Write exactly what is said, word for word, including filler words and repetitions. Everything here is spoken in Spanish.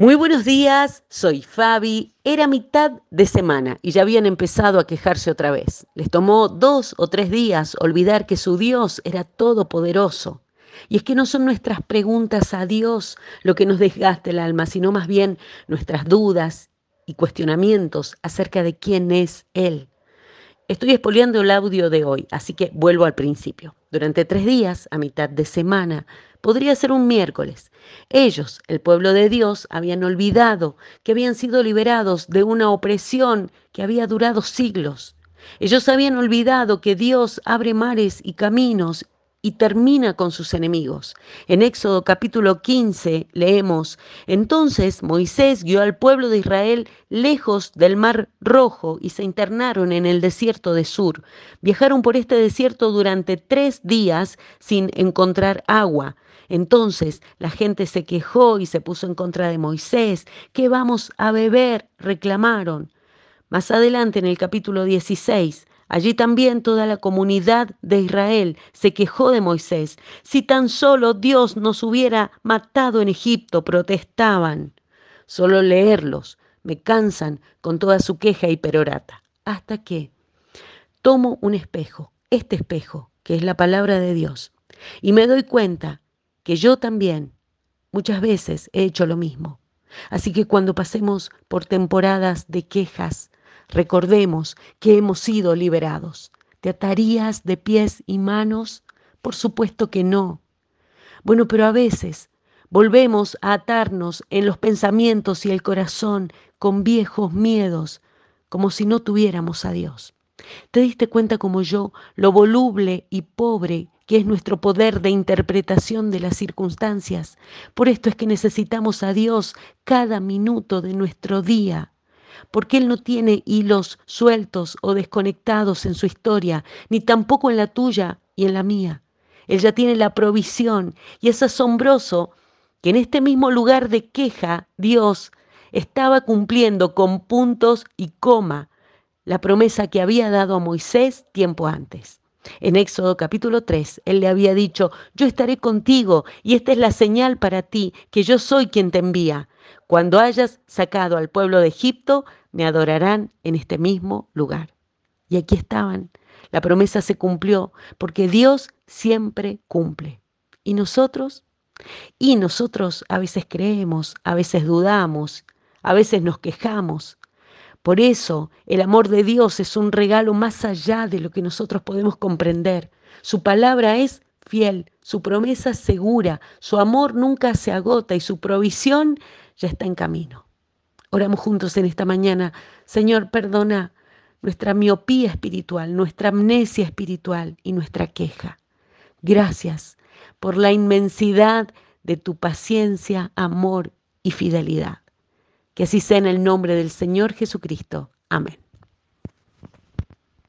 Muy buenos días, soy Fabi. Era mitad de semana y ya habían empezado a quejarse otra vez. Les tomó dos o tres días olvidar que su Dios era todopoderoso. Y es que no son nuestras preguntas a Dios lo que nos desgasta el alma, sino más bien nuestras dudas y cuestionamientos acerca de quién es Él. Estoy espoleando el audio de hoy, así que vuelvo al principio. Durante tres días, a mitad de semana, podría ser un miércoles, ellos, el pueblo de Dios, habían olvidado que habían sido liberados de una opresión que había durado siglos. Ellos habían olvidado que Dios abre mares y caminos y termina con sus enemigos. En Éxodo capítulo quince leemos: Entonces Moisés guió al pueblo de Israel lejos del Mar Rojo y se internaron en el desierto de Sur. Viajaron por este desierto durante tres días sin encontrar agua. Entonces la gente se quejó y se puso en contra de Moisés. ¿Qué vamos a beber?, reclamaron. Más adelante, en el capítulo dieciséis, allí también toda la comunidad de Israel se quejó de Moisés. Si tan solo Dios nos hubiera matado en Egipto, protestaban. Solo leerlos me cansan con toda su queja y perorata. Hasta que tomo un espejo, este espejo, que es la palabra de Dios, y me doy cuenta que yo también muchas veces he hecho lo mismo. Así que cuando pasemos por temporadas de quejas, recordemos que hemos sido liberados. ¿Te atarías de pies y manos? Por supuesto que no. Bueno, pero a veces volvemos a atarnos en los pensamientos y el corazón con viejos miedos, como si no tuviéramos a Dios. ¿Te diste cuenta, como yo, lo voluble y pobre que es nuestro poder de interpretación de las circunstancias? Por esto es que necesitamos a Dios cada minuto de nuestro día. Porque Él no tiene hilos sueltos o desconectados en su historia, ni tampoco en la tuya y en la mía. Él ya tiene la provisión, y es asombroso que en este mismo lugar de queja Dios estaba cumpliendo con puntos y coma la promesa que había dado a Moisés tiempo antes. En Éxodo capítulo tres, Él le había dicho: yo estaré contigo, y esta es la señal para ti, que yo soy quien te envía. Cuando hayas sacado al pueblo de Egipto, me adorarán en este mismo lugar. Y aquí estaban. La promesa se cumplió, porque Dios siempre cumple. ¿Y nosotros? Y nosotros a veces creemos, a veces dudamos, a veces nos quejamos. Por eso el amor de Dios es un regalo más allá de lo que nosotros podemos comprender. Su palabra es fiel, su promesa segura, su amor nunca se agota y su provisión ya está en camino. Oramos juntos en esta mañana. Señor, perdona nuestra miopía espiritual, nuestra amnesia espiritual y nuestra queja. Gracias por la inmensidad de tu paciencia, amor y fidelidad. Que así sea en el nombre del Señor Jesucristo. Amén.